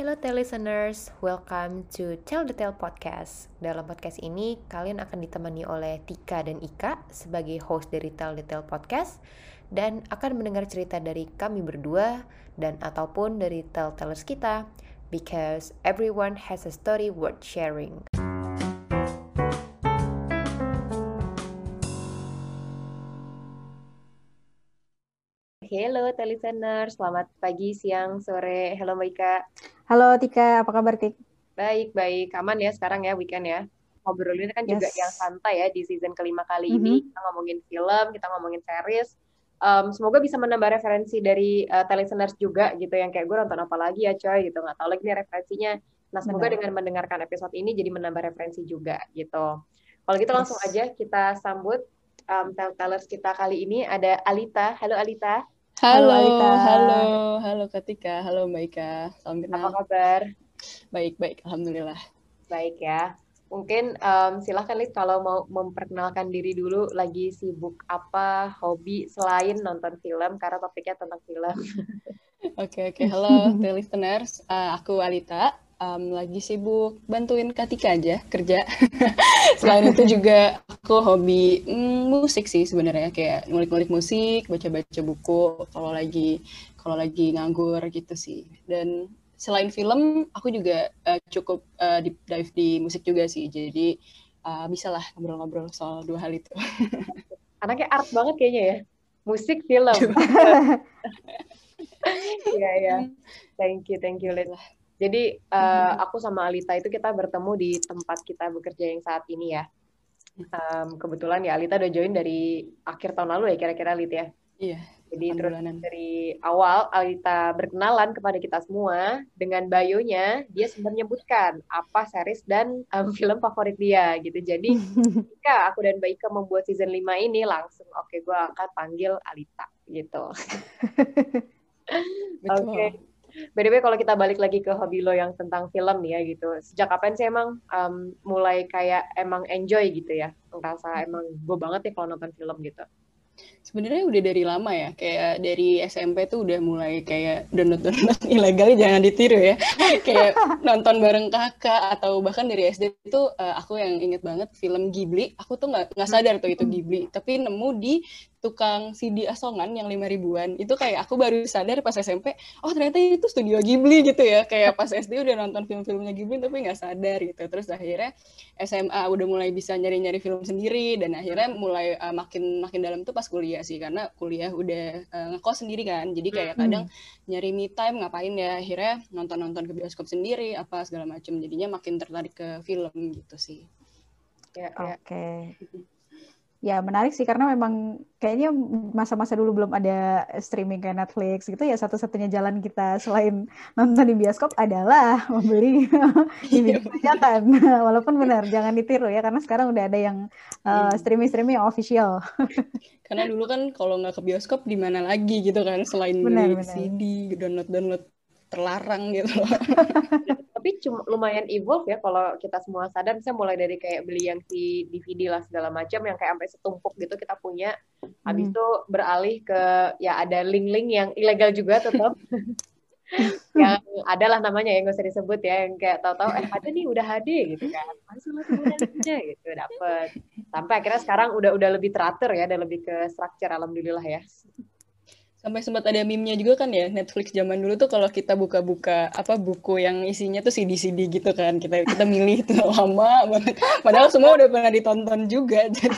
Hello listeners, welcome to Tell the Tale Podcast. Dalam podcast ini, kalian akan ditemani oleh Tika dan Ika sebagai host dari Tell the Tale Podcast dan akan mendengar cerita dari kami berdua dan ataupun dari telltellers kita, because everyone has a story worth sharing. Hello listeners, selamat pagi, siang, sore. Halo Mbak Ika. Halo Tika, apa kabar Tik? Baik, aman ya sekarang ya, weekend ya. Ngobrolinnya kan juga yang santai ya di season kelima kali ini. Kita ngomongin film, kita ngomongin series. Semoga bisa menambah referensi dari listeners juga gitu. Yang kayak gue nonton apa lagi ya coy gitu, gak tahu lagi nih referensinya. Nah semoga dengan mendengarkan episode ini jadi menambah referensi juga gitu. Kalau gitu langsung aja kita sambut tellers kita kali ini. Ada Alita, halo Alita. Halo Kak Tika, halo Mbak Ika, salam kenal. Apa kabar? Baik, alhamdulillah. Baik ya, mungkin silahkan Lis kalau mau memperkenalkan diri dulu, lagi sibuk apa, hobi selain nonton film, karena topiknya tentang film. Oke, halo listeners, aku Alita. Lagi sibuk bantuin Kak Tika aja kerja. Selain itu juga aku hobi musik sih sebenarnya, kayak ngulik-ngulik musik, baca-baca buku kalau lagi nganggur gitu sih. Dan selain film aku juga cukup deep dive di musik juga sih, jadi bisa lah ngobrol-ngobrol soal dua hal itu. Anaknya art banget kayaknya ya, musik film. Ya thank you Lid. Jadi aku sama Alita itu kita bertemu di tempat kita bekerja yang saat ini ya. Kebetulan ya Alita udah join dari akhir tahun lalu ya kira-kira Alita ya. Iya. Jadi terus dari awal Alita berkenalan kepada kita semua dengan bio-nya, dia sempat menyebutkan apa series dan film favorit dia gitu. Jadi ketika aku dan Mbak Ika membuat season 5 ini langsung oke, gue akan panggil Alita gitu. Oke. BDB kalau kita balik lagi ke hobi lo yang tentang film nih ya gitu, sejak kapan sih emang mulai kayak emang enjoy gitu ya, ngerasa emang gue banget ya kalau nonton film gitu? Sebenarnya udah dari lama ya, kayak dari SMP tuh udah mulai kayak download ilegalnya, jangan ditiru ya. Kayak nonton bareng kakak, atau bahkan dari SD tuh aku yang inget banget film Ghibli. Aku tuh nggak sadar tuh itu Ghibli, tapi nemu di tukang CD asongan yang 5.000-an. Itu kayak aku baru sadar pas SMP, oh ternyata itu studio Ghibli gitu ya. Kayak pas SD udah nonton film-filmnya Ghibli tapi nggak sadar gitu. Terus akhirnya SMA udah mulai bisa nyari-nyari film sendiri, dan akhirnya mulai makin dalam tuh pas kuliah sih, karena kuliah udah ngekos sendiri kan. Jadi kayak kadang nyari me time ngapain ya, akhirnya nonton-nonton ke bioskop sendiri apa segala macam. Jadinya makin tertarik ke film gitu sih. Oke. Ya menarik sih, karena memang kayaknya masa-masa dulu belum ada streaming kayak Netflix gitu ya, satu-satunya jalan kita selain nonton di bioskop adalah membeli DVD bajakan. Walaupun benar jangan ditiru ya, karena sekarang udah ada yang streaming yang official. Karena dulu kan kalau nggak ke bioskop di mana lagi gitu kan, selain beli CD, download terlarang gitu loh. Tapi cuma lumayan evolve ya kalau kita semua sadar, misalnya mulai dari kayak beli yang si DVD lah segala macam yang kayak sampai setumpuk gitu kita punya. Habis itu beralih ke ya ada link-link yang ilegal juga tetap. Yang adalah namanya yang gak usah disebut ya, yang kayak tahu-tahu ada nih udah HD gitu kan. Langsung aja gitu dapet. Sampai akhirnya sekarang udah lebih teratur ya, udah lebih ke struktur, alhamdulillah ya. Sampai sempat ada meme-nya juga kan ya, Netflix zaman dulu tuh kalau kita buka-buka apa buku yang isinya tuh CD gitu kan, kita milih itu lama banget, padahal semua udah pernah ditonton juga, jadi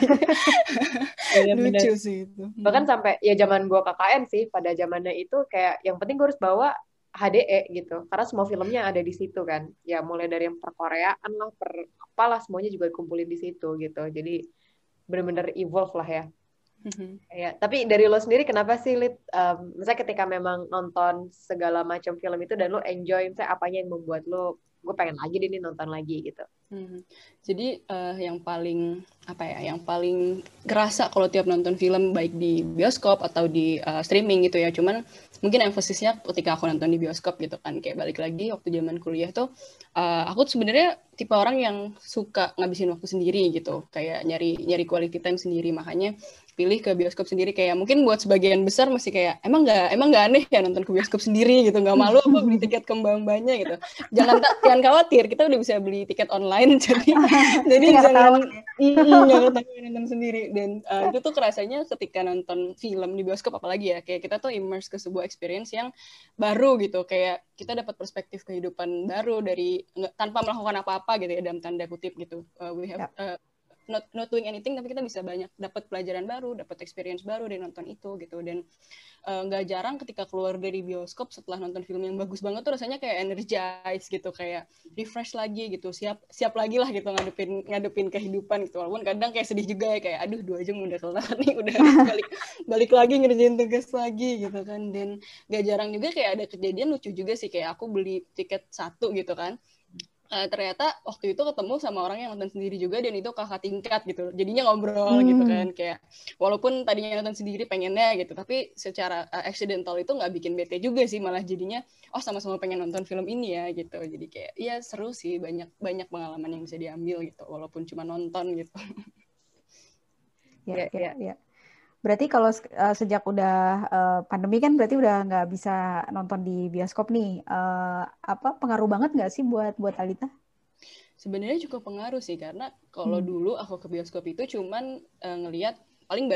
lucu sih itu. Bahkan sampai ya zaman gua KKN sih, pada zamannya itu kayak yang penting gua harus bawa HDE gitu, karena semua filmnya ada di situ kan ya, mulai dari yang per Koreaan lah, per apalah, semuanya juga dikumpulin di situ gitu. Jadi benar-benar evolve lah ya. Ya, tapi dari lo sendiri kenapa sih Lid, misalnya ketika memang nonton segala macam film itu dan lo enjoy, misalnya apanya yang membuat lo gue pengen lagi deh nih nonton lagi gitu? Jadi yang paling kerasa kalau tiap nonton film baik di bioskop atau di streaming gitu ya, cuman mungkin emphasisnya ketika aku nonton di bioskop gitu kan, kayak balik lagi waktu zaman kuliah tuh aku sebenarnya tipe orang yang suka ngabisin waktu sendiri gitu, kayak nyari quality time sendiri, makanya pilih ke bioskop sendiri, kayak mungkin buat sebagian besar masih kayak emang nggak aneh ya nonton ke bioskop sendiri gitu, nggak malu apa beli tiket ke mbak-mbaknya gitu. Jangan khawatir, kita udah bisa beli tiket online jadi jangan ketahuan nonton sendiri. Dan itu tuh kerasanya ketika nonton film di bioskop apalagi ya, kayak kita tuh immerse ke sebuah experience yang baru gitu, kayak kita dapat perspektif kehidupan baru dari tanpa melakukan apa-apa gitu ya, dalam tanda kutip gitu. We have not doing anything, tapi kita bisa banyak dapat pelajaran baru, dapat experience baru dari nonton itu gitu. Dan nggak jarang ketika keluar dari bioskop setelah nonton film yang bagus banget tuh rasanya kayak energize gitu, kayak refresh lagi gitu, siap lagi lah gitu ngadepin kehidupan gitu. Walaupun kadang kayak sedih juga ya, kayak aduh 2 jam udah kelar nih, udah balik lagi ngerjain tugas lagi gitu kan. Dan nggak jarang juga kayak ada kejadian lucu juga sih, kayak aku beli tiket 1 gitu kan. Ternyata waktu itu ketemu sama orang yang nonton sendiri juga, dan itu kakak tingkat gitu, jadinya ngobrol gitu kan. Kayak walaupun tadinya nonton sendiri pengennya gitu, tapi secara accidental itu nggak bikin bete juga sih, malah jadinya oh sama-sama pengen nonton film ini ya gitu. Jadi kayak ya seru sih, banyak pengalaman yang bisa diambil gitu walaupun cuma nonton gitu. Ya. Berarti kalau sejak udah pandemi kan berarti udah nggak bisa nonton di bioskop nih. Apa pengaruh banget nggak sih buat Alita? Sebenarnya cukup pengaruh sih, karena kalau dulu aku ke bioskop itu cuman ngelihat paling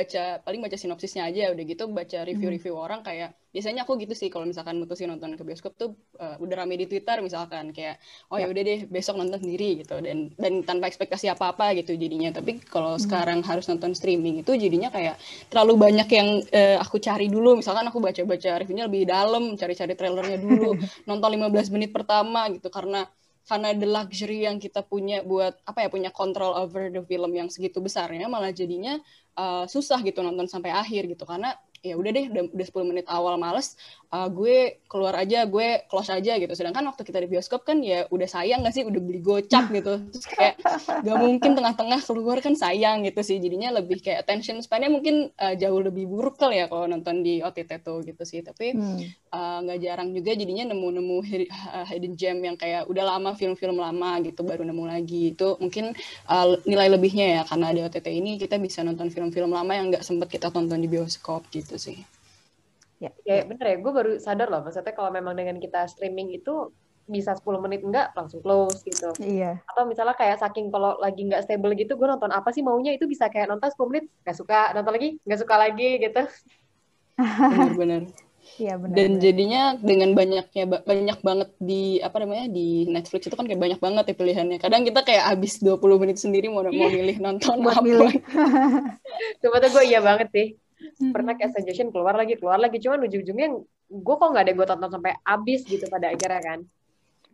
baca sinopsisnya aja, udah gitu baca review-review orang. Kayak biasanya aku gitu sih kalau misalkan mutusin nonton ke bioskop tuh udah rame di Twitter misalkan, kayak oh ya udah deh besok nonton sendiri gitu, dan tanpa ekspektasi apa-apa gitu jadinya. Tapi kalau sekarang harus nonton streaming itu jadinya kayak terlalu banyak yang aku cari dulu, misalkan aku baca-baca reviewnya lebih dalam, cari-cari trailernya dulu, nonton 15 menit pertama gitu, karena the luxury yang kita punya buat punya control over the film yang segitu besarnya, malah jadinya susah gitu nonton sampai akhir gitu. Karena ya udah deh, udah 10 menit awal males, gue keluar aja, gue close aja gitu. Sedangkan waktu kita di bioskop kan ya udah sayang gak sih, udah beli gocap gitu, terus kayak gak mungkin tengah-tengah keluar kan, sayang gitu sih. Jadinya lebih kayak attention span-nya mungkin jauh lebih buruk kali ya kalau nonton di OTT tuh gitu sih. Tapi gak jarang juga jadinya nemu-nemu hidden gem yang kayak udah lama, film-film lama gitu baru nemu lagi. Itu mungkin nilai lebihnya ya, karena di OTT ini kita bisa nonton film-film lama yang gak sempat kita tonton di bioskop gitu sih. Ya bener ya, gue baru sadar loh, maksudnya kalau memang dengan kita streaming itu bisa 10 menit enggak langsung close gitu. Iya. Atau misalnya kayak saking kalau lagi nggak stable gitu, gue nonton apa sih maunya, itu bisa kayak nonton 10 menit nggak suka, nonton lagi nggak suka lagi gitu. Benar-benar. Ya, benar, dan jadinya dengan banyak banget di di Netflix itu kan kayak banyak banget ya pilihannya. Kadang kita kayak habis 20 menit sendiri mau milih nonton apa. Coba tuh gue iya banget sih. Pernah kayak suggestion keluar lagi, cuman ujung-ujungnya gue kok nggak ada gue tonton sampai habis gitu pada akhirnya kan,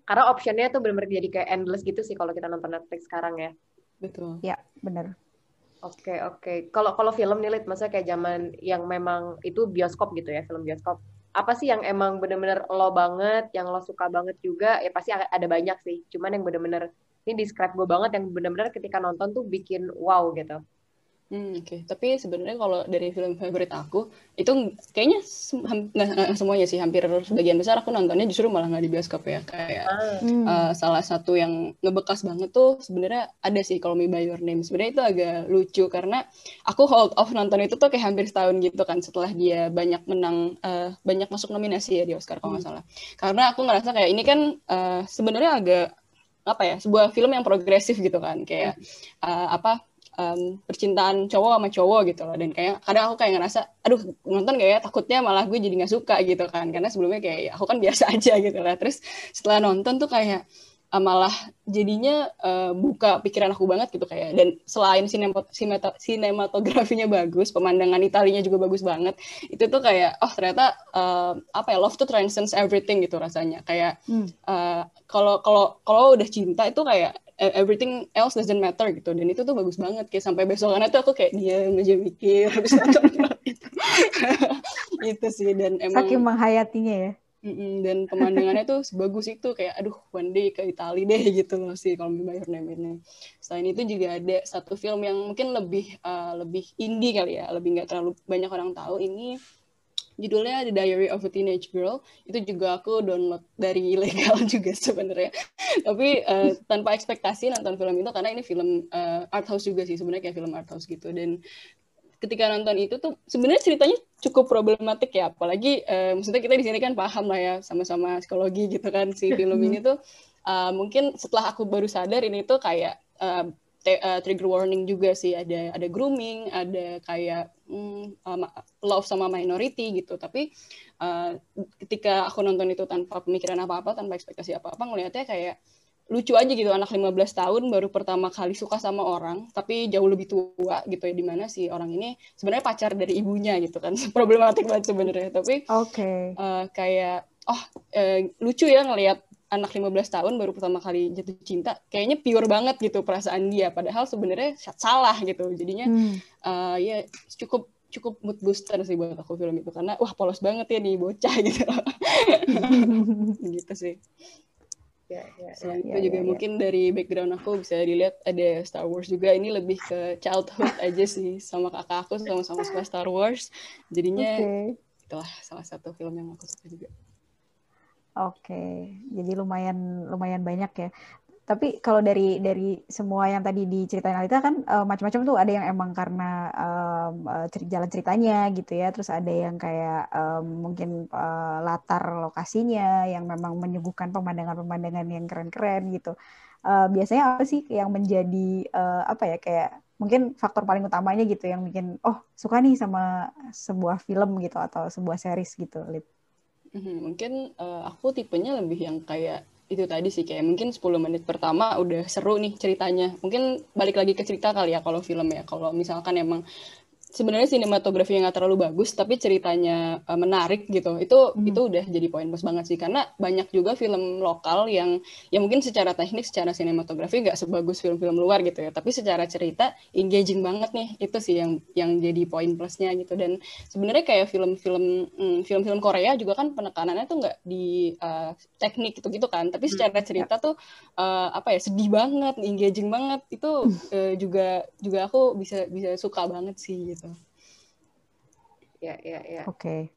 karena optionnya tuh benar-benar jadi kayak endless gitu sih kalau kita nonton Netflix sekarang ya. Betul ya, benar. Oke. Kalau film nih Lid, maksudnya kayak zaman yang memang itu bioskop gitu ya, film bioskop apa sih yang emang benar-benar lo banget, yang lo suka banget juga? Ya pasti ada banyak sih, cuman yang benar-benar ini describe gue banget, yang benar-benar ketika nonton tuh bikin wow gitu. Oke. Tapi sebenarnya kalau dari film favorit aku itu kayaknya nggak semuanya sih, hampir sebagian besar aku nontonnya justru malah nggak di bioskop ya. Kayak salah satu yang ngebekas banget tuh sebenarnya ada sih, Call Me By Your Name. Sebenarnya itu agak lucu karena aku hold off nonton itu tuh kayak hampir setahun gitu kan, setelah dia banyak menang, banyak masuk nominasi ya di Oscar kalau nggak salah. Karena aku ngerasa kayak ini kan sebenarnya agak sebuah film yang progresif gitu kan, kayak percintaan cowok sama cowok gitu loh. Dan kayak kadang aku kayak ngerasa aduh nonton gak ya, takutnya malah gue jadi gak suka gitu kan, karena sebelumnya kayak ya, aku kan biasa aja gitu lah. Terus setelah nonton tuh kayak malah jadinya buka pikiran aku banget gitu kayak. Dan selain sinematografinya bagus, pemandangan Italinya juga bagus banget, itu tuh kayak oh ternyata love tuh transcends everything gitu rasanya. Kayak kalau udah cinta itu kayak everything else doesn't matter gitu. Dan itu tuh bagus banget, kayak sampai besokannya tuh aku kayak diam aja mikir habis nonton itu. Itu sih, dan emang saking menghayatinya ya. Dan pemandangannya tuh sebagus itu, kayak aduh one day ke Itali deh gitu loh sih Call Me By Your Name ini. Selain itu juga ada satu film yang mungkin lebih indie kali ya, lebih nggak terlalu banyak orang tahu ini. Judulnya The Diary of a Teenage Girl. Itu juga aku download dari ilegal juga sebenarnya. Tapi tanpa ekspektasi nonton film itu, karena ini film art house juga sih sebenarnya, kayak film art house gitu. Dan ketika nonton itu tuh sebenarnya ceritanya cukup problematik ya, apalagi maksudnya kita di sini kan paham lah ya, sama-sama psikologi gitu kan si film ini tuh mungkin setelah aku baru sadar ini tuh kayak trigger warning juga sih, ada grooming, ada kayak love sama minority gitu, tapi ketika aku nonton itu tanpa pemikiran apa-apa, tanpa ekspektasi apa-apa, ngelihatnya kayak lucu aja gitu, anak 15 tahun baru pertama kali suka sama orang, tapi jauh lebih tua gitu ya, dimana si orang ini sebenarnya pacar dari ibunya gitu kan, problematik banget sebenarnya, tapi kayak, lucu ya ngelihat anak 15 tahun baru pertama kali jatuh cinta, kayaknya pure banget gitu perasaan dia, padahal sebenarnya salah gitu, jadinya ya cukup mood booster sih buat aku film itu, karena wah polos banget ya nih bocah gitu, gitu sih. Selain itu juga mungkin dari background aku bisa dilihat ada Star Wars juga. Ini lebih ke childhood aja sih, sama kakak aku sama-sama suka Star Wars. Jadinya itulah salah satu film yang aku suka juga. Jadi lumayan banyak ya. Tapi kalau dari semua yang tadi diceritain Alita kan macam-macam tuh, ada yang emang karena jalan ceritanya gitu ya, terus ada yang kayak mungkin latar lokasinya yang memang menyuguhkan pemandangan-pemandangan yang keren-keren gitu. Biasanya apa sih yang menjadi kayak mungkin faktor paling utamanya gitu yang bikin suka nih sama sebuah film gitu atau sebuah series gitu, Lit? Mungkin aku tipenya lebih yang kayak itu tadi sih, kayak mungkin 10 menit pertama udah seru nih ceritanya. Mungkin balik lagi ke cerita kali ya kalau film ya. Kalau misalkan emang sebenarnya sinematografinya nggak terlalu bagus, tapi ceritanya menarik gitu. Itu udah jadi poin plus banget sih. Karena banyak juga film lokal yang ya mungkin secara teknik, secara sinematografi nggak sebagus film-film luar gitu ya. Tapi secara cerita engaging banget nih. Itu sih yang jadi poin plusnya gitu. Dan sebenarnya kayak film-film Korea juga kan penekanannya tuh nggak di teknik gitu-gitu kan. Tapi secara cerita tuh sedih banget, engaging banget. Itu juga aku bisa suka banget sih. Gitu. Ya. Oke.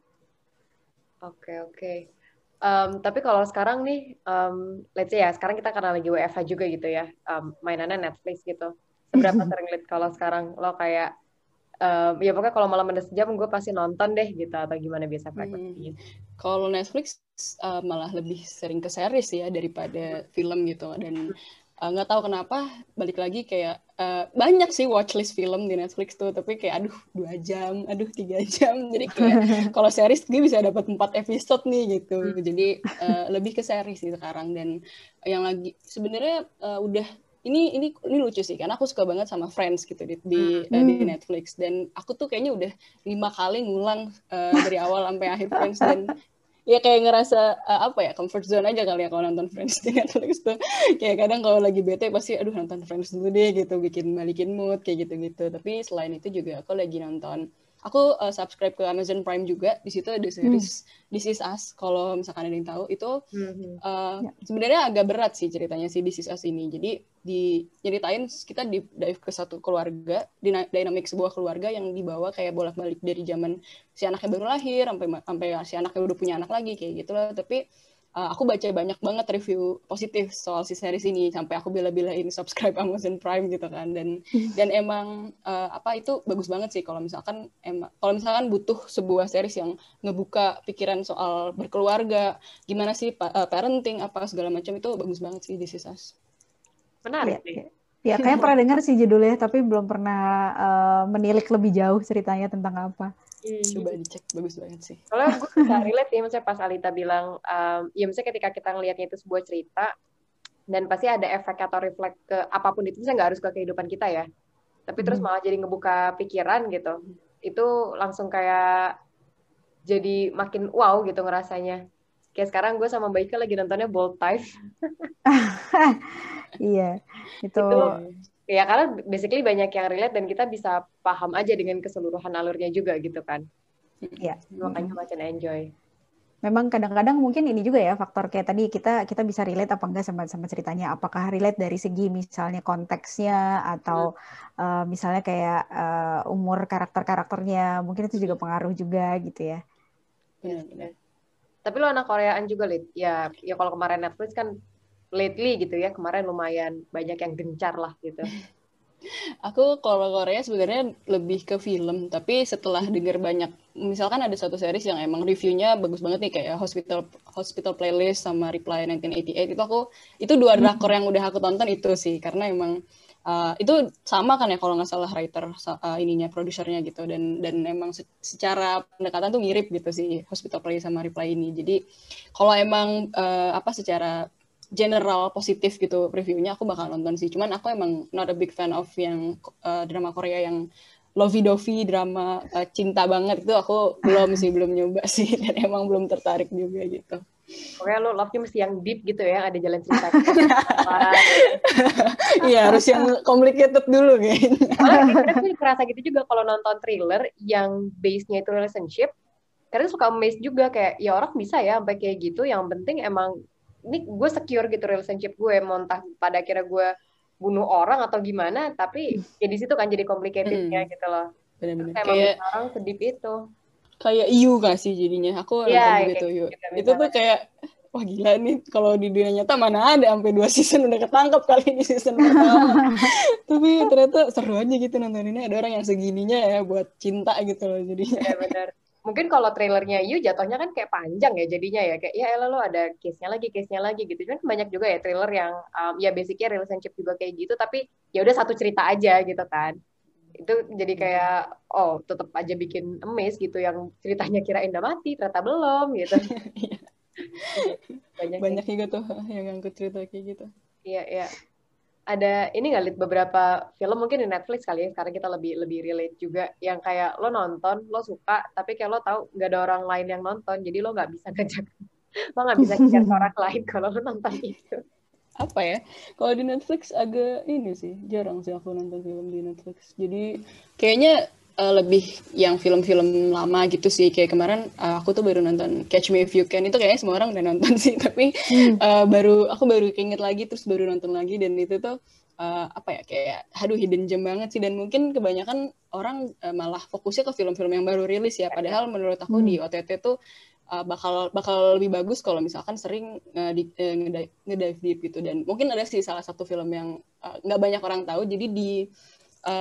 Tapi kalau sekarang nih, let's say ya, sekarang kita karena lagi WFH juga gitu ya, mainannya Netflix gitu. Seberapa sering lihat kalau sekarang lo kayak, ya pokoknya kalau malam ada sejam gue pasti nonton deh gitu, atau gimana biasa frekuensinya? Kalau Netflix malah lebih sering ke series ya daripada film gitu, dan nggak tahu kenapa balik lagi kayak banyak sih watchlist film di Netflix tuh, tapi kayak 2 jam, 3 jam, jadi kayak kalau series gue bisa dapat 4 episode nih gitu, jadi lebih ke series sih sekarang. Dan yang lagi sebenarnya udah ini lucu sih, karena aku suka banget sama Friends gitu di Netflix, dan aku tuh kayaknya udah 5 kali ngulang dari awal sampai akhir Friends, dan ya kayak ngerasa comfort zone aja kali ya kalau nonton Friends di Netflix tuh. Kayak kadang kalau lagi bete pasti aduh nonton Friends dulu deh gitu, bikin balikin mood kayak gitu-gitu. Tapi selain itu juga aku lagi nonton, aku subscribe ke Amazon Prime juga. Di situ ada series This Is Us, kalau misalkan ada yang tahu itu. Sebenarnya agak berat sih ceritanya si This Is Us ini. Jadi diceritain kita dive ke satu keluarga, dinamik sebuah keluarga yang dibawa kayak bolak-balik dari zaman si anaknya baru lahir sampai si anaknya udah punya anak lagi kayak gitulah. Tapi aku baca banyak banget review positif soal si series ini, sampai aku bela-belain subscribe Amazon Prime gitu kan. Dan emang itu bagus banget sih kalau misalkan butuh sebuah series yang ngebuka pikiran soal berkeluarga, gimana sih parenting apa segala macam, itu bagus banget sih This Is Us. Menarik nih. Ya kayaknya pernah dengar sih judulnya, tapi belum pernah menilik lebih jauh ceritanya tentang apa. Coba dicek, bagus banget sih. Kalau gue bisa relate ya, misalnya pas Alita bilang, ya misalnya ketika kita ngelihatnya itu sebuah cerita, dan pasti ada efek atau refleks ke apapun itu, misalnya nggak harus ke kehidupan kita ya, tapi terus malah jadi ngebuka pikiran gitu, itu langsung kayak jadi makin wow gitu ngerasanya. Kayak sekarang gue sama Mbak Ika lagi nontonnya Bold Type. Iya, itu ya karena basically banyak yang relate dan kita bisa paham aja dengan keseluruhan alurnya juga gitu kan. Iya. Makanya macam enjoy. Memang kadang-kadang mungkin ini juga ya faktor kayak tadi kita bisa relate apa enggak sama ceritanya. Apakah relate dari segi misalnya konteksnya atau misalnya kayak umur karakter-karakternya, mungkin itu juga pengaruh juga gitu ya. Benar. Tapi lo anak Koreaan juga, Lid. Ya kalau kemarin Netflix kan lately gitu ya, kemarin lumayan banyak yang gencar lah gitu. Aku kalau Korea sebenarnya lebih ke film, tapi setelah dengar banyak, misalkan ada satu series yang emang reviewnya bagus banget nih kayak Hospital Playlist sama Reply 1988, itu dua drakor yang udah aku tonton itu sih, karena emang itu sama kan ya kalau nggak salah writer ininya, produsernya gitu, dan emang secara pendekatan tuh mirip gitu sih Hospital Playlist sama Reply ini. Jadi kalau emang secara general positif gitu reviewnya, aku bakal nonton sih. Cuman aku emang not a big fan of yang drama Korea yang lovey-dovey, drama cinta banget itu aku belum nyoba sih, dan emang belum tertarik juga gitu. Pokoknya lo love-nya mesti yang deep gitu ya, ada jalan cerita. Iya, harus yang complicated dulu kayaknya. Aku merasa gitu juga kalau nonton thriller yang base-nya itu relationship, karena suka amazed juga kayak ya orang bisa ya sampai kayak gitu, yang penting emang ini gue secure gitu relationship gue, mau entah pada akhirnya gue bunuh orang atau gimana, tapi ya di situ kan jadi complicatednya gitu loh. Benar-benar. Kayak orang sedip itu. Kayak IU gak sih jadinya? Aku nonton gitu IU. Itu tuh kayak wah gila nih, kalau di dunia nyata mana ada sampai 2 season udah ketangkap kali di season pertama. Tapi ternyata seru aja gitu nontoninnya, ada orang yang segininya ya buat cinta gitu loh jadinya. Iya benar. Mungkin kalau trailernya Yu jatuhnya kan kayak panjang ya jadinya ya, kayak ya elah lo ada case-nya lagi gitu. Cuman banyak juga ya trailer yang ya basicnya relationship juga kayak gitu, tapi ya udah satu cerita aja gitu kan. Itu jadi kayak oh tetap aja bikin amazed gitu, yang ceritanya kirain udah mati ternyata belum gitu. banyak juga tuh yang ngangkut cerita kayak gitu. Iya. Ada ini nggak, lihat beberapa film mungkin di Netflix kali ya, sekarang kita lebih relate juga, yang kayak lo nonton lo suka tapi kayak lo tahu nggak ada orang lain yang nonton, jadi lo nggak bisa ngejak orang lain kalau lo nonton itu. Apa ya, kalau di Netflix agak ini sih, jarang sih aku nonton film di Netflix, jadi kayaknya lebih yang film-film lama gitu sih. Kayak kemarin aku tuh baru nonton Catch Me If You Can, itu kayaknya semua orang udah nonton sih, tapi baru keinget lagi, terus baru nonton lagi, dan itu tuh hidden gem banget sih, dan mungkin kebanyakan orang malah fokusnya ke film-film yang baru rilis ya, padahal menurut aku di OTT tuh bakal lebih bagus kalau misalkan sering ngedive deep gitu. Dan mungkin ada sih salah satu film yang nggak banyak orang tahu, jadi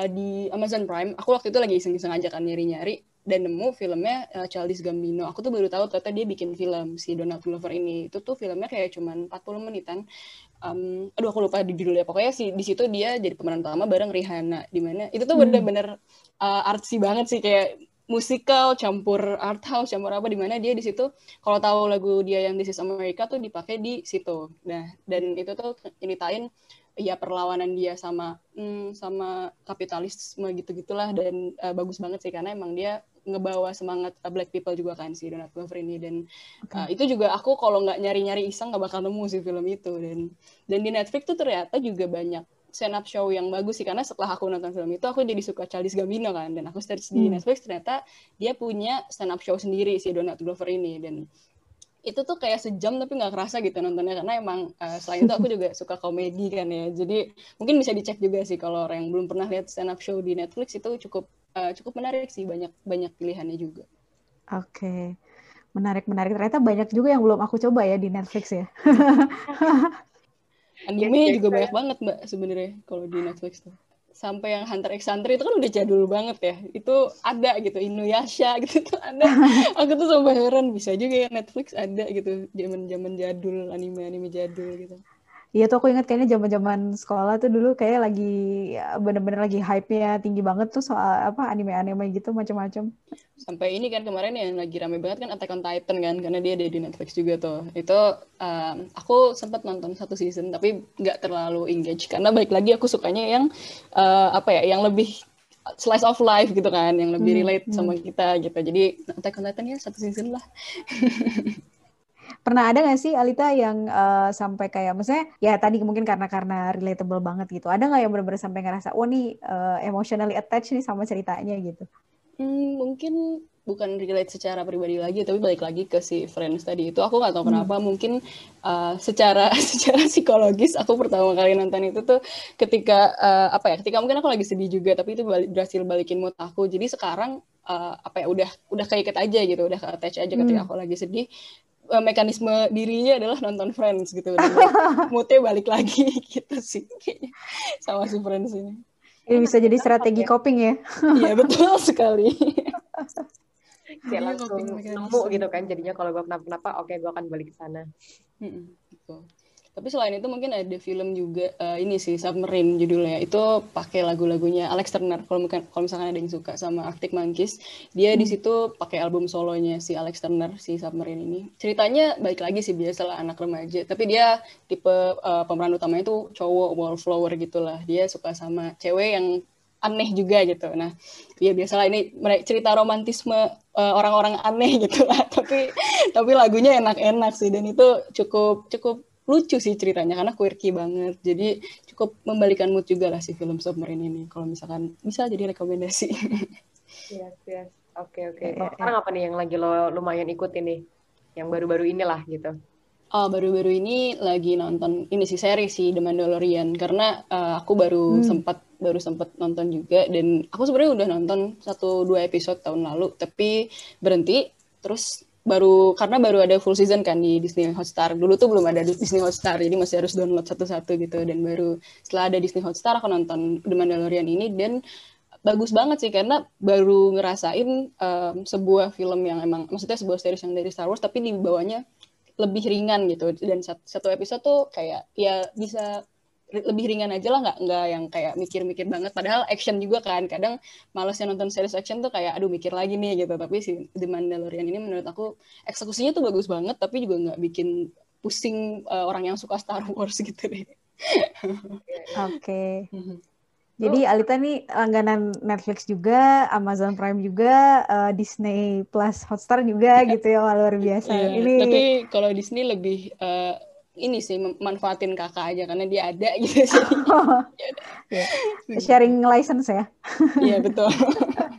di Amazon Prime, aku waktu itu lagi iseng-iseng aja kan nyari-nyari, dan nemu filmnya Childish Gambino. Aku tuh baru tahu ternyata dia bikin film, si Donald Glover ini. Itu tuh filmnya kayak cuman 40 menitan. Aduh aku lupa judulnya. Pokoknya sih di situ dia jadi pemeran utama bareng Rihanna, di mana itu tuh bener-bener artsy banget sih, kayak musikal campur art house campur apa, di mana dia di situ, kalau tahu lagu dia yang This Is America tuh dipakai di situ. Nah, dan itu tuh ceritain ya perlawanan dia sama kapitalisme gitu-gitulah, dan bagus banget sih karena emang dia ngebawa semangat black people juga kan si Donald Glover ini, dan itu juga aku kalau nggak nyari-nyari iseng nggak bakal nemu sih film itu. Dan di Netflix tuh ternyata juga banyak stand up show yang bagus sih, karena setelah aku nonton film itu aku jadi suka Childish Gambino kan, dan aku search di Netflix ternyata dia punya stand up show sendiri si Donald Glover ini, dan itu tuh kayak sejam tapi nggak kerasa gitu nontonnya, karena emang selain itu aku juga suka komedi kan ya, jadi mungkin bisa dicek juga sih kalau orang yang belum pernah lihat stand up show di Netflix, itu cukup menarik sih, banyak pilihannya juga. Oke. Menarik ternyata banyak juga yang belum aku coba ya di Netflix ya. Anime juga banyak banget Mbak sebenarnya kalau di Netflix tuh. Sampai yang Hunter X Hunter itu kan udah jadul banget ya, itu ada gitu, Inuyasha gitu tuh ada. Aku tuh sampai heran bisa juga ya Netflix ada gitu zaman jadul, anime jadul gitu. Iya tuh aku ingat kayaknya zaman sekolah tuh dulu kayak lagi bener-bener lagi hype-nya tinggi banget tuh soal anime-anime gitu macam-macam. Sampai ini kan kemarin yang lagi rame banget kan Attack on Titan kan, karena dia ada di Netflix juga tuh. Itu aku sempat nonton satu season tapi nggak terlalu engage, karena balik lagi aku sukanya yang yang lebih slice of life gitu kan, yang lebih relate sama kita gitu. Jadi Attack on Titan ya satu season lah. Pernah ada nggak sih Alita yang sampai kayak misalnya ya tadi mungkin karena relatable banget gitu, ada nggak yang benar-benar sampai ngerasa wah nih emotionally attached nih sama ceritanya gitu? Mungkin bukan relate secara pribadi lagi, tapi balik lagi ke si Friends tadi itu, aku nggak tahu kenapa mungkin secara psikologis aku pertama kali nonton itu tuh ketika ketika mungkin aku lagi sedih juga, tapi itu berhasil balikin mood aku, jadi sekarang udah keikat aja gitu, udah attach aja ketika aku lagi sedih. Mekanisme dirinya adalah nonton Friends gitu, moodnya balik lagi gitu sih kayaknya sama si Friends ini. Ini bisa jadi strategi coping ya. Iya betul sekali. Kayak langsung nemu gitu kan jadinya kalau gue kenapa-kenapa oke gue akan balik ke sana. Betul. Tapi selain itu mungkin ada film juga ini sih Submarine judulnya. Itu pakai lagu-lagunya Alex Turner. Kalau misalkan ada yang suka sama Arctic Monkeys, dia di situ pakai album solonya si Alex Turner si Submarine ini. Ceritanya balik lagi sih biasalah anak remaja, tapi dia tipe pemeran utamanya itu cowok wallflower gitulah. Dia suka sama cewek yang aneh juga gitu. Nah, ya biasalah ini cerita romantisme orang-orang aneh gitu lah. Tapi lagunya enak-enak sih dan itu cukup lucu sih ceritanya karena quirky banget. Jadi cukup membalikan mood juga lah si film Submarine ini. Kalau misalkan bisa jadi rekomendasi. Yes. Oke. Kalau sekarang apa nih yang lagi lo lumayan ikutin nih? Yang baru-baru inilah gitu. Oh, baru-baru ini lagi nonton ini sih seri si The Mandalorian karena aku baru sempat nonton juga dan aku sebenarnya udah nonton 1-2 episode tahun lalu tapi berhenti terus karena baru ada full season kan di Disney Hotstar. Dulu tuh belum ada Disney Hotstar, jadi masih harus download satu-satu gitu. Dan baru setelah ada Disney Hotstar, aku nonton The Mandalorian ini. Dan bagus banget sih, karena baru ngerasain sebuah film yang emang, maksudnya sebuah series yang dari Star Wars, tapi dibawanya lebih ringan gitu. Dan satu episode tuh kayak, ya bisa lebih ringan aja lah, nggak yang kayak mikir-mikir banget. Padahal action juga kan, kadang malesnya nonton series action tuh kayak aduh mikir lagi nih gitu. Tapi si The Mandalorian ini menurut aku eksekusinya tuh bagus banget, tapi juga nggak bikin pusing orang yang suka Star Wars gitu deh. Oke. Jadi Alita nih langganan Netflix juga, Amazon Prime juga, Disney Plus Hotstar juga gitu ya, luar biasa. Yeah, ini. Tapi kalau Disney lebih ini sih manfaatin kakak aja karena dia ada gitu sih. Sharing license ya. Iya betul.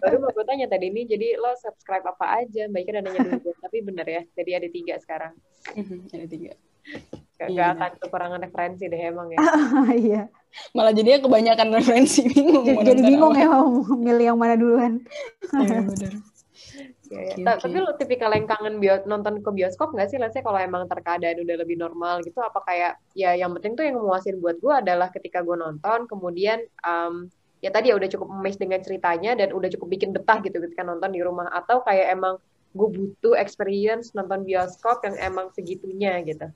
Baru mau gue tanya tadi ini, jadi lo subscribe apa aja? Mbak Ika udah nanya dulu, tapi benar ya. Jadi ada 3 sekarang. Ada 3. Gak akan kekurangan referensi deh emang ya. Iya. Malah jadinya kebanyakan referensi, bingung. Jadi bingung ya mau milih yang mana duluan. Iya benar. Ya. Tapi lo tipikal yang kangen nonton ke bioskop nggak sih? Let's say kalau emang terkeadaan udah lebih normal gitu, apa kayak ya yang penting tuh yang memuasin buat gue adalah ketika gue nonton, kemudian ya tadi ya udah cukup amazed dengan ceritanya dan udah cukup bikin betah gitu ketika nonton di rumah, atau kayak emang gue butuh experience nonton bioskop yang emang segitunya gitu.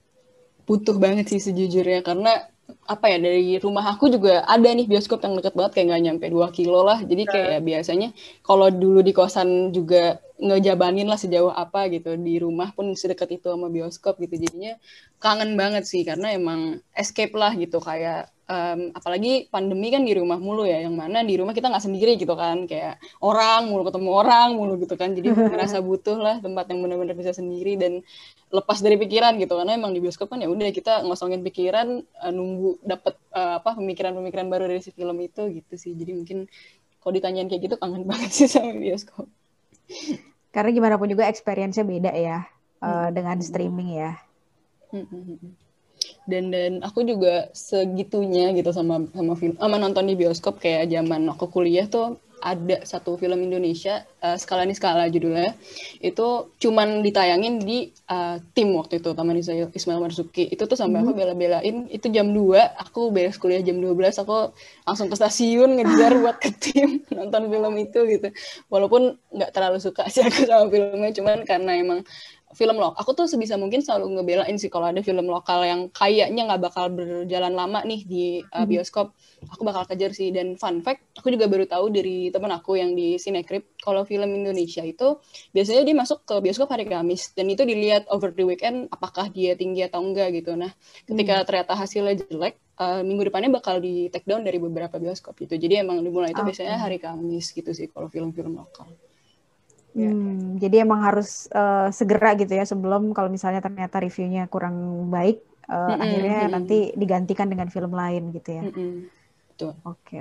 Butuh banget sih sejujurnya karena apa ya, dari rumah aku juga ada nih bioskop yang deket banget kayak nggak nyampe 2 kilo lah, jadi kayak ya biasanya kalau dulu di kosan juga ngejabanin lah sejauh apa gitu, di rumah pun sedekat itu sama bioskop gitu, jadinya kangen banget sih karena emang escape lah gitu kayak apalagi pandemi kan di rumah mulu ya, yang mana di rumah kita nggak sendiri gitu kan, kayak orang mulu ketemu orang mulu gitu kan, jadi merasa butuh lah tempat yang benar-benar bisa sendiri dan lepas dari pikiran gitu, karena emang di bioskop kan ya udah kita ngosongin pikiran nunggu dapet apa pemikiran-pemikiran baru dari si film itu gitu sih, jadi mungkin kalau ditanyain kayak gitu kangen banget sih sama bioskop. Karena gimana pun juga experience-nya beda ya dengan streaming ya. Dan aku juga segitunya gitu sama film, sama nonton di bioskop kayak zaman aku kuliah tuh ada satu film Indonesia Skala Ni Skala judulnya, itu cuman ditayangin di tim waktu itu Taman Ismail Marzuki. Itu tuh sampai aku bela-belain itu jam 2, aku beres kuliah jam 12 aku langsung ke stasiun ngejar buat ke tim nonton film itu gitu. Walaupun nggak terlalu suka sih aku sama filmnya, cuman karena emang film lokal, aku tuh sebisa mungkin selalu ngebelain sih kalau ada film lokal yang kayaknya nggak bakal berjalan lama nih di bioskop, aku bakal kejar sih. Dan fun fact, aku juga baru tahu dari teman aku yang di Cinecrip, kalau film Indonesia itu biasanya dia masuk ke bioskop hari Kamis, dan itu dilihat over the weekend apakah dia tinggi atau enggak gitu. Nah, ketika ternyata hasilnya jelek, minggu depannya bakal di take down dari beberapa bioskop gitu. Jadi emang dimulai itu biasanya hari Kamis gitu sih kalau film-film lokal. Jadi emang harus segera gitu ya, sebelum kalau misalnya ternyata reviewnya kurang baik, akhirnya nanti digantikan dengan film lain gitu ya.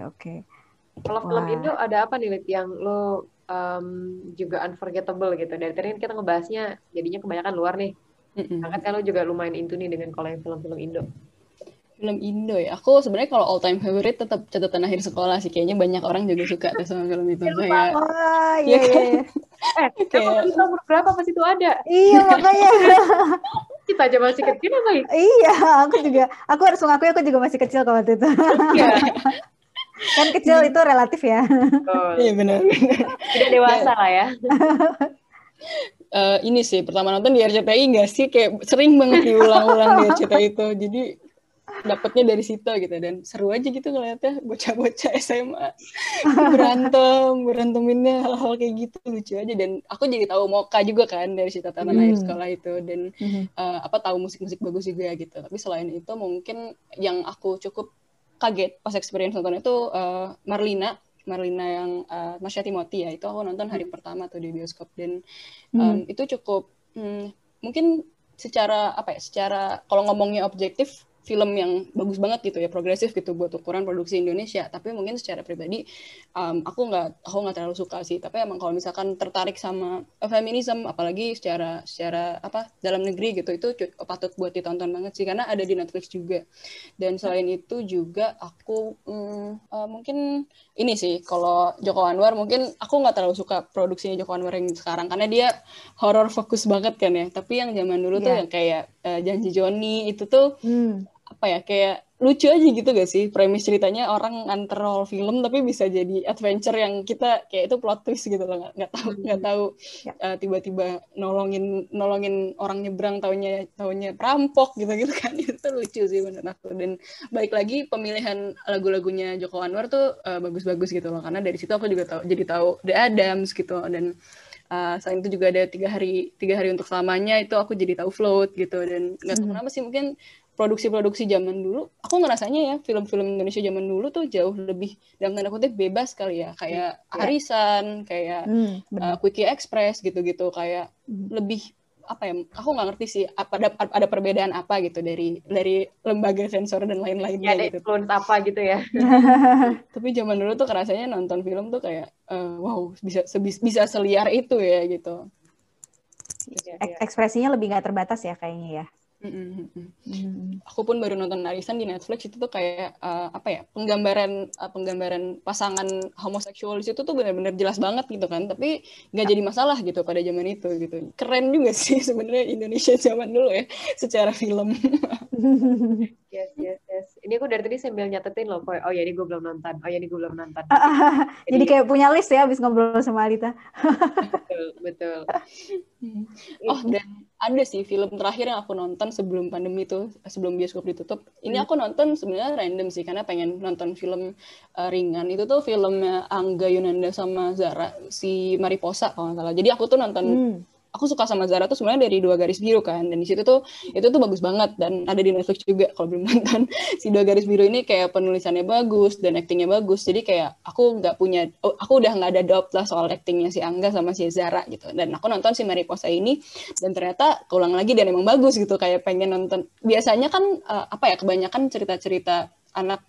Oke. Kalau film Indo ada apa nih yang lo juga unforgettable gitu? Dari tadi kita ngebahasnya jadinya kebanyakan luar nih. Angkat kan lo juga lumayan into nih dengan kalau yang film-film Indo. Film Indo ya, aku sebenarnya kalau all time favorite tetap Catatan Akhir Sekolah sih, kayaknya banyak orang juga suka tuh sama film itu. Kayak kamu di umur berapa pas itu ada? Iya makanya. Kita aja masih kecil apa? Iya, aku juga. Aku harus mengakui aku juga masih kecil kalau waktu itu. Kan kecil itu relatif ya. Iya benar. Tidak dewasa lah ya. Ini sih pertama nonton di RCTI nggak sih, kayak sering banget diulang-ulang di RCTI itu, jadi dapatnya dari situ gitu, dan seru aja gitu ngeliatnya bocah-bocah SMA beranteminnya hal-hal kayak gitu, lucu aja. Dan aku jadi tahu Moka juga kan dari cerita Catatan Akhir Sekolah itu, dan tahu musik-musik bagus juga gitu. Tapi selain itu mungkin yang aku cukup kaget pas experience nonton itu Marlina yang Marsha Timothy ya, itu aku nonton hari pertama tuh di bioskop, dan itu cukup mungkin secara secara kalau ngomongnya objektif film yang bagus banget gitu ya, progresif gitu buat ukuran produksi Indonesia. Tapi mungkin secara pribadi aku nggak terlalu suka sih. Tapi emang kalau misalkan tertarik sama feminisme, apalagi secara dalam negeri gitu, itu patut buat ditonton banget sih, karena ada di Netflix juga. Dan selain itu juga aku mungkin ini sih, kalau Joko Anwar mungkin aku nggak terlalu suka produksinya Joko Anwar yang sekarang, karena dia horor fokus banget kan ya. Tapi yang zaman dulu tuh yang kayak Janji Joni itu tuh kayak lucu aja gitu gak sih, premis ceritanya orang nganter roll film tapi bisa jadi adventure yang kita kayak itu plot twist gitu loh, nggak tahu tiba-tiba nolongin orang nyebrang, taunya perampok gitu kan. Itu lucu sih menurut aku. Dan balik lagi pemilihan lagu-lagunya Joko Anwar tuh bagus-bagus gitu loh, karena dari situ aku juga tahu The Adams gitu. Dan selain itu juga ada 3 hari untuk selamanya, itu aku jadi tahu Float gitu. Dan nggak tahu kenapa sih, mungkin produksi-produksi zaman dulu aku ngerasanya ya, film-film Indonesia zaman dulu tuh jauh lebih dalam tanda kutip bebas kali ya, kayak Arisan, kayak Quickie Express gitu-gitu, kayak lebih aku nggak ngerti sih ada perbedaan apa gitu dari lembaga sensor dan lain-lainnya ya, gitu. Influence apa gitu ya. Tapi zaman dulu tuh rasanya nonton film tuh kayak wow, bisa seliar itu ya gitu. Ekspresinya lebih nggak terbatas ya kayaknya ya. Aku pun baru nonton Arisan di Netflix, itu tuh kayak penggambaran pasangan homoseksual itu tuh benar-benar jelas banget gitu kan, tapi nggak jadi masalah gitu pada zaman itu gitu. Keren juga sih sebenarnya Indonesia zaman dulu ya secara film. Yes. Ini aku dari tadi sambil nyatetin loh, oh ya ini gue belum nonton. Jadi kayak punya list ya abis ngobrol sama Alita. Betul. Oh, dan ada sih film terakhir yang aku nonton sebelum pandemi tuh, sebelum bioskop ditutup. Ini aku nonton sebenarnya random sih, karena pengen nonton film ringan. Itu tuh filmnya Angga Yunanda sama Zara, si Mariposa kalau nggak salah. Jadi aku tuh nonton, aku suka sama Zara tuh sebenarnya dari Dua Garis Biru kan. Dan di situ tuh, itu tuh bagus banget. Dan ada di Netflix juga kalau belum nonton. Si Dua Garis Biru ini kayak penulisannya bagus dan actingnya bagus. Jadi kayak aku udah nggak ada doubt lah soal actingnya si Angga sama si Zara gitu. Dan aku nonton si Mariposa ini, dan ternyata keulang lagi dan emang bagus gitu. Kayak pengen nonton. Biasanya kan kebanyakan cerita-cerita anak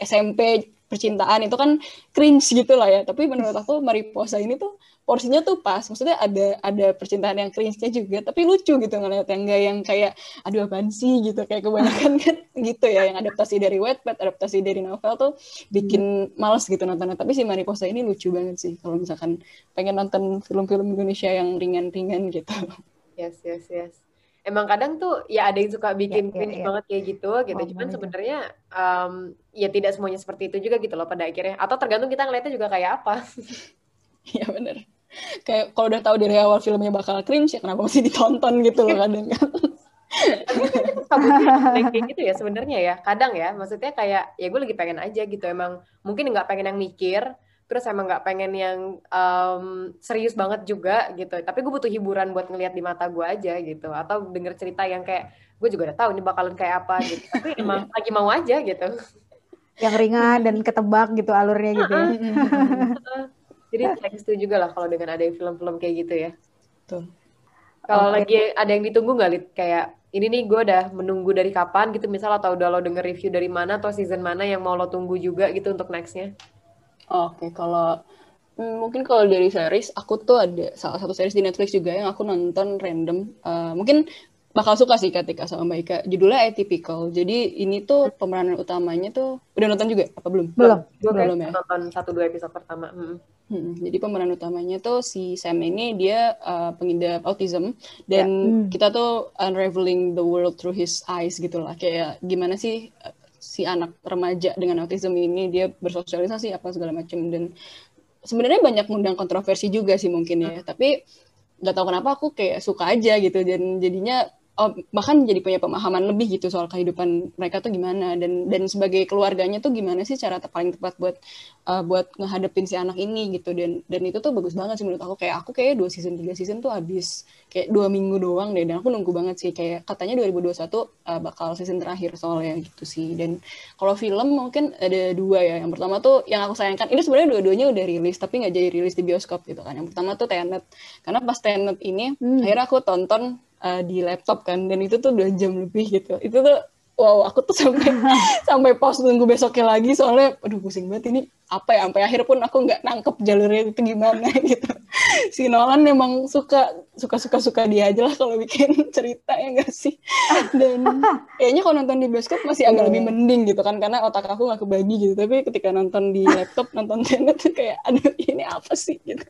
SMP percintaan itu kan cringe gitu lah ya, tapi menurut aku Mariposa ini tuh porsinya tuh pas, maksudnya ada percintaan yang cringe-nya juga, tapi lucu gitu ngeliat yang gak yang kayak aduh apaan sih gitu, kayak kebanyakan kan gitu ya, yang adaptasi dari Wattpad, adaptasi dari novel tuh bikin males gitu nonton. Tapi si Mariposa ini lucu banget sih kalau misalkan pengen nonton film-film Indonesia yang ringan-ringan gitu. Yes. Emang kadang tuh ya ada yang suka bikin cringe banget kayak gitu. Cuman sebenarnya ya tidak semuanya seperti itu juga gitu loh pada akhirnya. Atau tergantung kita ngeliatnya juga kayak apa. Iya benar. Kayak kalau udah tahu dari awal filmnya bakal cringe, ya kenapa mesti ditonton gitu loh kadang kan. Kayak gitu ya sebenarnya ya. Kadang ya, maksudnya kayak ya gue lagi pengen aja gitu. Emang mungkin nggak pengen yang mikir. Terus emang nggak pengen yang serius banget juga gitu. Tapi gue butuh hiburan buat ngelihat di mata gue aja gitu. Atau denger cerita yang kayak gue juga udah tahu ini bakalan kayak apa gitu. Tapi emang lagi mau aja gitu. Yang ringan dan ketebak gitu alurnya gitu. Ya. Jadi saya setuju juga lah kalau dengan ada film-film kayak gitu ya. Betul. Kalau lagi ada yang ditunggu nggak, Lid? Kayak ini nih gue udah menunggu dari kapan gitu misal, atau udah lo denger review dari mana atau season mana yang mau lo tunggu juga gitu untuk next-nya? Oke, kalau mungkin kalau dari series, aku tuh ada salah satu series di Netflix juga yang aku nonton random. Mungkin bakal suka sih Katika sama Mbak Ika. Judulnya Atypical. Jadi ini tuh pemeranan utamanya tuh udah nonton juga apa belum? Belum ya. Nonton 1-2 episode pertama. Jadi pemeran utamanya tuh si Sam ini dia pengidap autism, dan kita tuh unraveling the world through his eyes gitulah. Kayak gimana sih si anak remaja dengan autism ini dia bersosialisasi apa segala macam, dan sebenarnya banyak mengundang kontroversi juga sih mungkin ya, tapi nggak tahu kenapa aku kayak suka aja gitu, dan jadinya bahkan jadi punya pemahaman lebih gitu soal kehidupan mereka tuh gimana, dan sebagai keluarganya tuh gimana sih cara paling tepat buat ngehadapin si anak ini gitu, dan itu tuh bagus banget sih menurut aku. Kayak aku kayak 2 season 3 season tuh habis kayak 2 minggu doang deh, dan aku nunggu banget sih, kayak katanya 2021 bakal season terakhir soalnya gitu sih. Dan kalau film mungkin ada 2 ya, yang pertama tuh yang aku sayangkan, ini sebenarnya dua-duanya udah rilis tapi nggak jadi rilis di bioskop gitu kan. Yang pertama tuh Tenet, karena pas Tenet ini akhirnya aku tonton di laptop kan, dan itu tuh 2 jam lebih gitu. Itu tuh wow, aku tuh sampai pause tunggu besoknya lagi soalnya aduh pusing banget ini apa ya, sampai akhir pun aku nggak nangkep jalurnya itu gimana gitu. Si Nolan memang suka dia aja lah kalau bikin cerita, ya nggak sih. Dan kayaknya kalau nonton di bioskop masih agak lebih mending gitu kan, karena otak aku nggak kebagi gitu. Tapi ketika nonton di laptop nonton Tenet tuh kayak aduh ini apa sih gitu.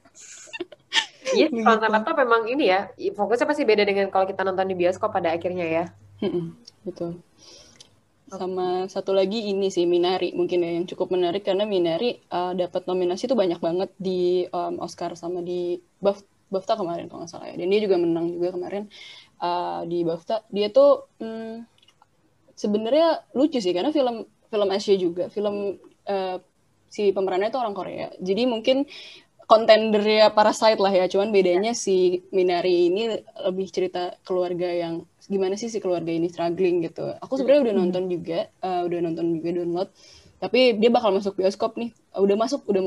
Iya, kalau nonton laptop memang ini ya, fokusnya pasti beda dengan kalau kita nonton di bioskop pada akhirnya ya. Betul. Sama satu lagi ini sih, Minari mungkin ya, yang cukup menarik karena Minari dapat nominasi tuh banyak banget di Oscar sama di BAFTA kemarin kalau nggak salah ya. Dan dia juga menang juga kemarin di BAFTA. Dia tuh sebenarnya lucu sih karena film Asia juga, film si pemerannya tuh orang Korea. Jadi mungkin kontendernya Parasite lah ya, cuman bedanya si Minari ini lebih cerita keluarga yang gimana sih si keluarga ini struggling gitu. Aku sebenarnya udah nonton juga, download, tapi dia bakal masuk bioskop nih. Udah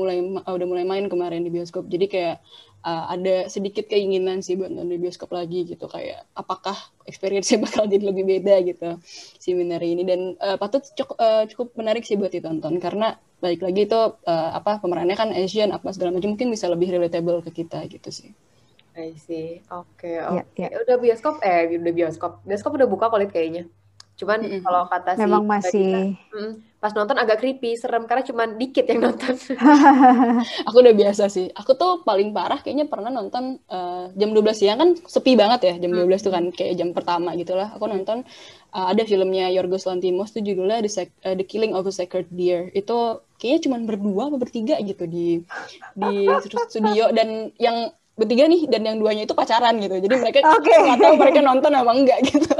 mulai main kemarin di bioskop. Jadi kayak ada sedikit keinginan sih buat nonton di bioskop lagi gitu, kayak apakah experience-nya bakal jadi lebih beda gitu si Minari ini, dan patut cukup menarik sih buat ditonton karena balik lagi itu pemerannya kan Asian apa segala macam, mungkin bisa lebih relatable ke kita gitu sih. I see. Oke. Yeah. Bioskop udah buka kulit kayaknya. Cuman kalau kata sih memang masih pas nonton agak creepy, serem karena cuman dikit yang nonton. Aku udah biasa sih. Aku tuh paling parah kayaknya pernah nonton jam 12 siang kan sepi banget ya, jam 12 tuh kan kayak jam pertama gitulah. Aku nonton ada filmnya Yorgos Lanthimos tuh judulnya The Killing of a Sacred Deer. Itu kayaknya cuman berdua atau bertiga gitu di studio, dan yang bertiga nih dan yang duanya itu pacaran gitu, jadi mereka nggak tahu mereka nonton apa enggak gitu.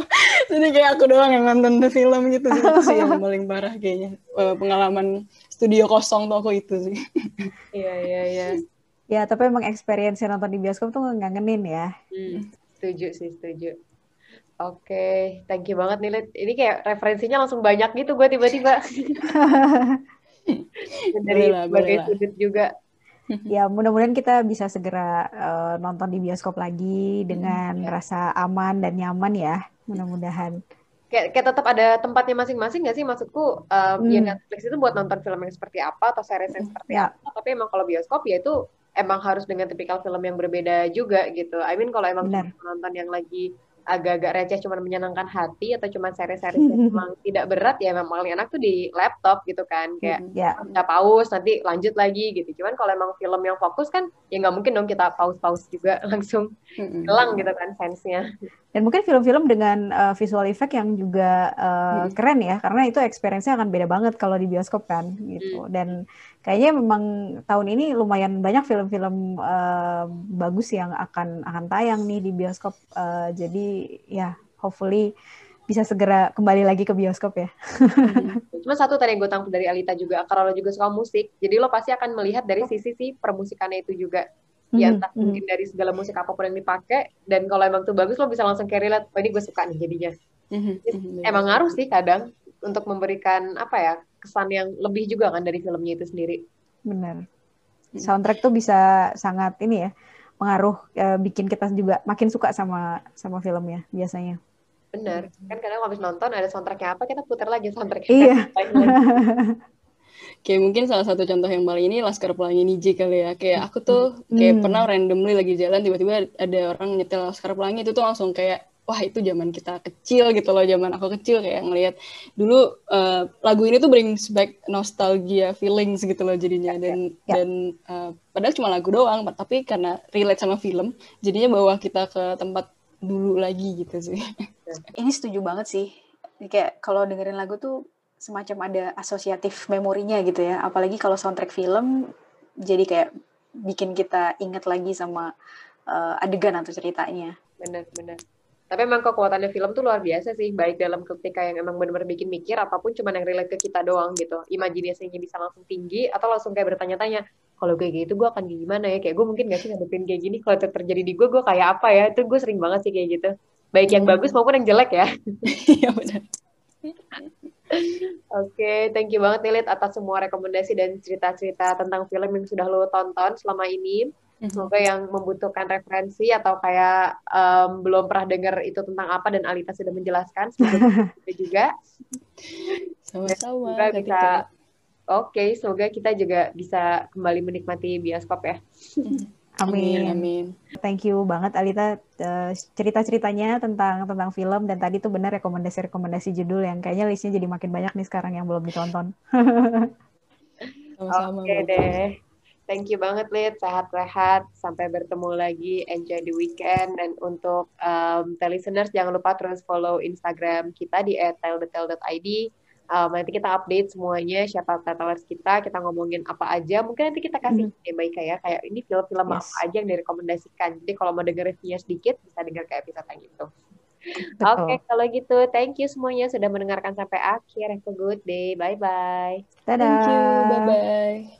Jadi kayak aku doang yang nonton film gitu sih. Itu sih yang paling parah kayaknya pengalaman studio kosong toko itu sih. Iya. Ya tapi emang experience nonton di bioskop tuh ngangenin ya. Setuju. Oke, thank you banget nih Lid. Ini kayak referensinya langsung banyak gitu gue tiba-tiba. Dari berbagai sudut juga. Ya mudah-mudahan kita bisa segera nonton di bioskop lagi dengan rasa aman dan nyaman ya, mudah-mudahan. Kayak tetap ada tempatnya masing-masing nggak sih, maksudku ya Netflix itu buat nonton film yang seperti apa atau series yang seperti apa, tapi emang kalau bioskop ya itu emang harus dengan tipikal film yang berbeda juga gitu. I mean kalau emang nonton yang lagi agak-agak receh cuma menyenangkan hati atau cuma seri-seri yang memang tidak berat ya, memang paling enak tuh di laptop gitu kan, kayak udah pause nanti lanjut lagi gitu. Cuman kalau emang film yang fokus kan ya nggak mungkin dong kita pause juga langsung hilang gitu kan sensenya. Dan mungkin film-film dengan visual effect yang juga keren ya, karena itu experience-nya akan beda banget kalau di bioskop kan gitu. Dan kayaknya memang tahun ini lumayan banyak film-film bagus yang akan tayang nih di bioskop. Jadi ya hopefully bisa segera kembali lagi ke bioskop ya. Cuma satu tadi yang gue tangkap dari Alita juga, karena lo juga suka musik, jadi lo pasti akan melihat dari sisi si permusikannya itu juga. Ya entah mungkin dari segala musik apapun yang dipakai, dan kalau emang tuh bagus lo bisa langsung carry relate, oh ini gue suka nih jadinya. Emang ngaruh sih kadang untuk memberikan apa ya, kesan yang lebih juga kan dari filmnya itu sendiri. Benar. Soundtrack tuh bisa sangat ini ya, pengaruh bikin kita juga makin suka sama filmnya biasanya. Benar. Kan kadang habis nonton ada soundtracknya apa, kita putar lagi soundtracknya. Iya. Kayak mungkin salah satu contoh yang paling ini Laskar Pelangi Niji kali ya. Kayak aku tuh kayak pernah randomly lagi jalan, tiba-tiba ada orang nyetel Laskar Pelangi, itu tuh langsung kayak wah itu zaman kita kecil gitu loh, zaman aku kecil kayak ngelihat dulu lagu ini tuh brings back nostalgia feelings gitu loh jadinya. Dan padahal cuma lagu doang, tapi karena relate sama film jadinya bawa kita ke tempat dulu lagi gitu sih. Ini setuju banget sih, kayak kalau dengerin lagu tuh semacam ada asosiatif memorinya gitu ya. Apalagi kalau soundtrack film, jadi kayak bikin kita ingat lagi sama adegan atau ceritanya. Benar-benar. Tapi emang kekuatannya film tuh luar biasa sih, baik dalam ketika yang emang benar-benar bikin mikir, apapun cuman yang relate ke kita doang gitu. Imajinasinya bisa langsung tinggi, atau langsung kayak bertanya-tanya, kalau kayak gitu gue akan gimana ya? Kayak gue mungkin gak sih ngadepin kayak gini, kalau terjadi di gue kayak apa ya? Itu gue sering banget sih kayak gitu. Baik yang bagus maupun yang jelek ya. Iya benar. Oke, thank you banget Nilit atas semua rekomendasi dan cerita-cerita tentang film yang sudah lo tonton selama ini. Semoga yang membutuhkan referensi atau kayak belum pernah dengar itu tentang apa dan Alita sudah menjelaskan, semoga kita juga sama-sama bisa. Oke, semoga kita juga bisa kembali menikmati bioskop ya. Amin. Thank you banget Alita cerita-ceritanya tentang film, dan tadi tuh benar rekomendasi-rekomendasi judul yang kayaknya listnya jadi makin banyak nih sekarang yang belum ditonton. Sama-sama. Oke deh. Thank you banget, Lid. Sehat-sehat. Sampai bertemu lagi. Enjoy the weekend. Dan untuk listeners, jangan lupa terus follow Instagram kita di @tellthetel.id. Nanti kita update semuanya, siapa tellers kita ngomongin apa aja. Mungkin nanti kita kasih baik kayak ini film-film apa aja yang direkomendasikan. Jadi kalau mau denger reviewnya sedikit, bisa denger ke episode yang itu. Oke, kalau gitu. Thank you semuanya sudah mendengarkan sampai akhir. Have a good day. Bye-bye. Dadah. Thank you. Bye-bye.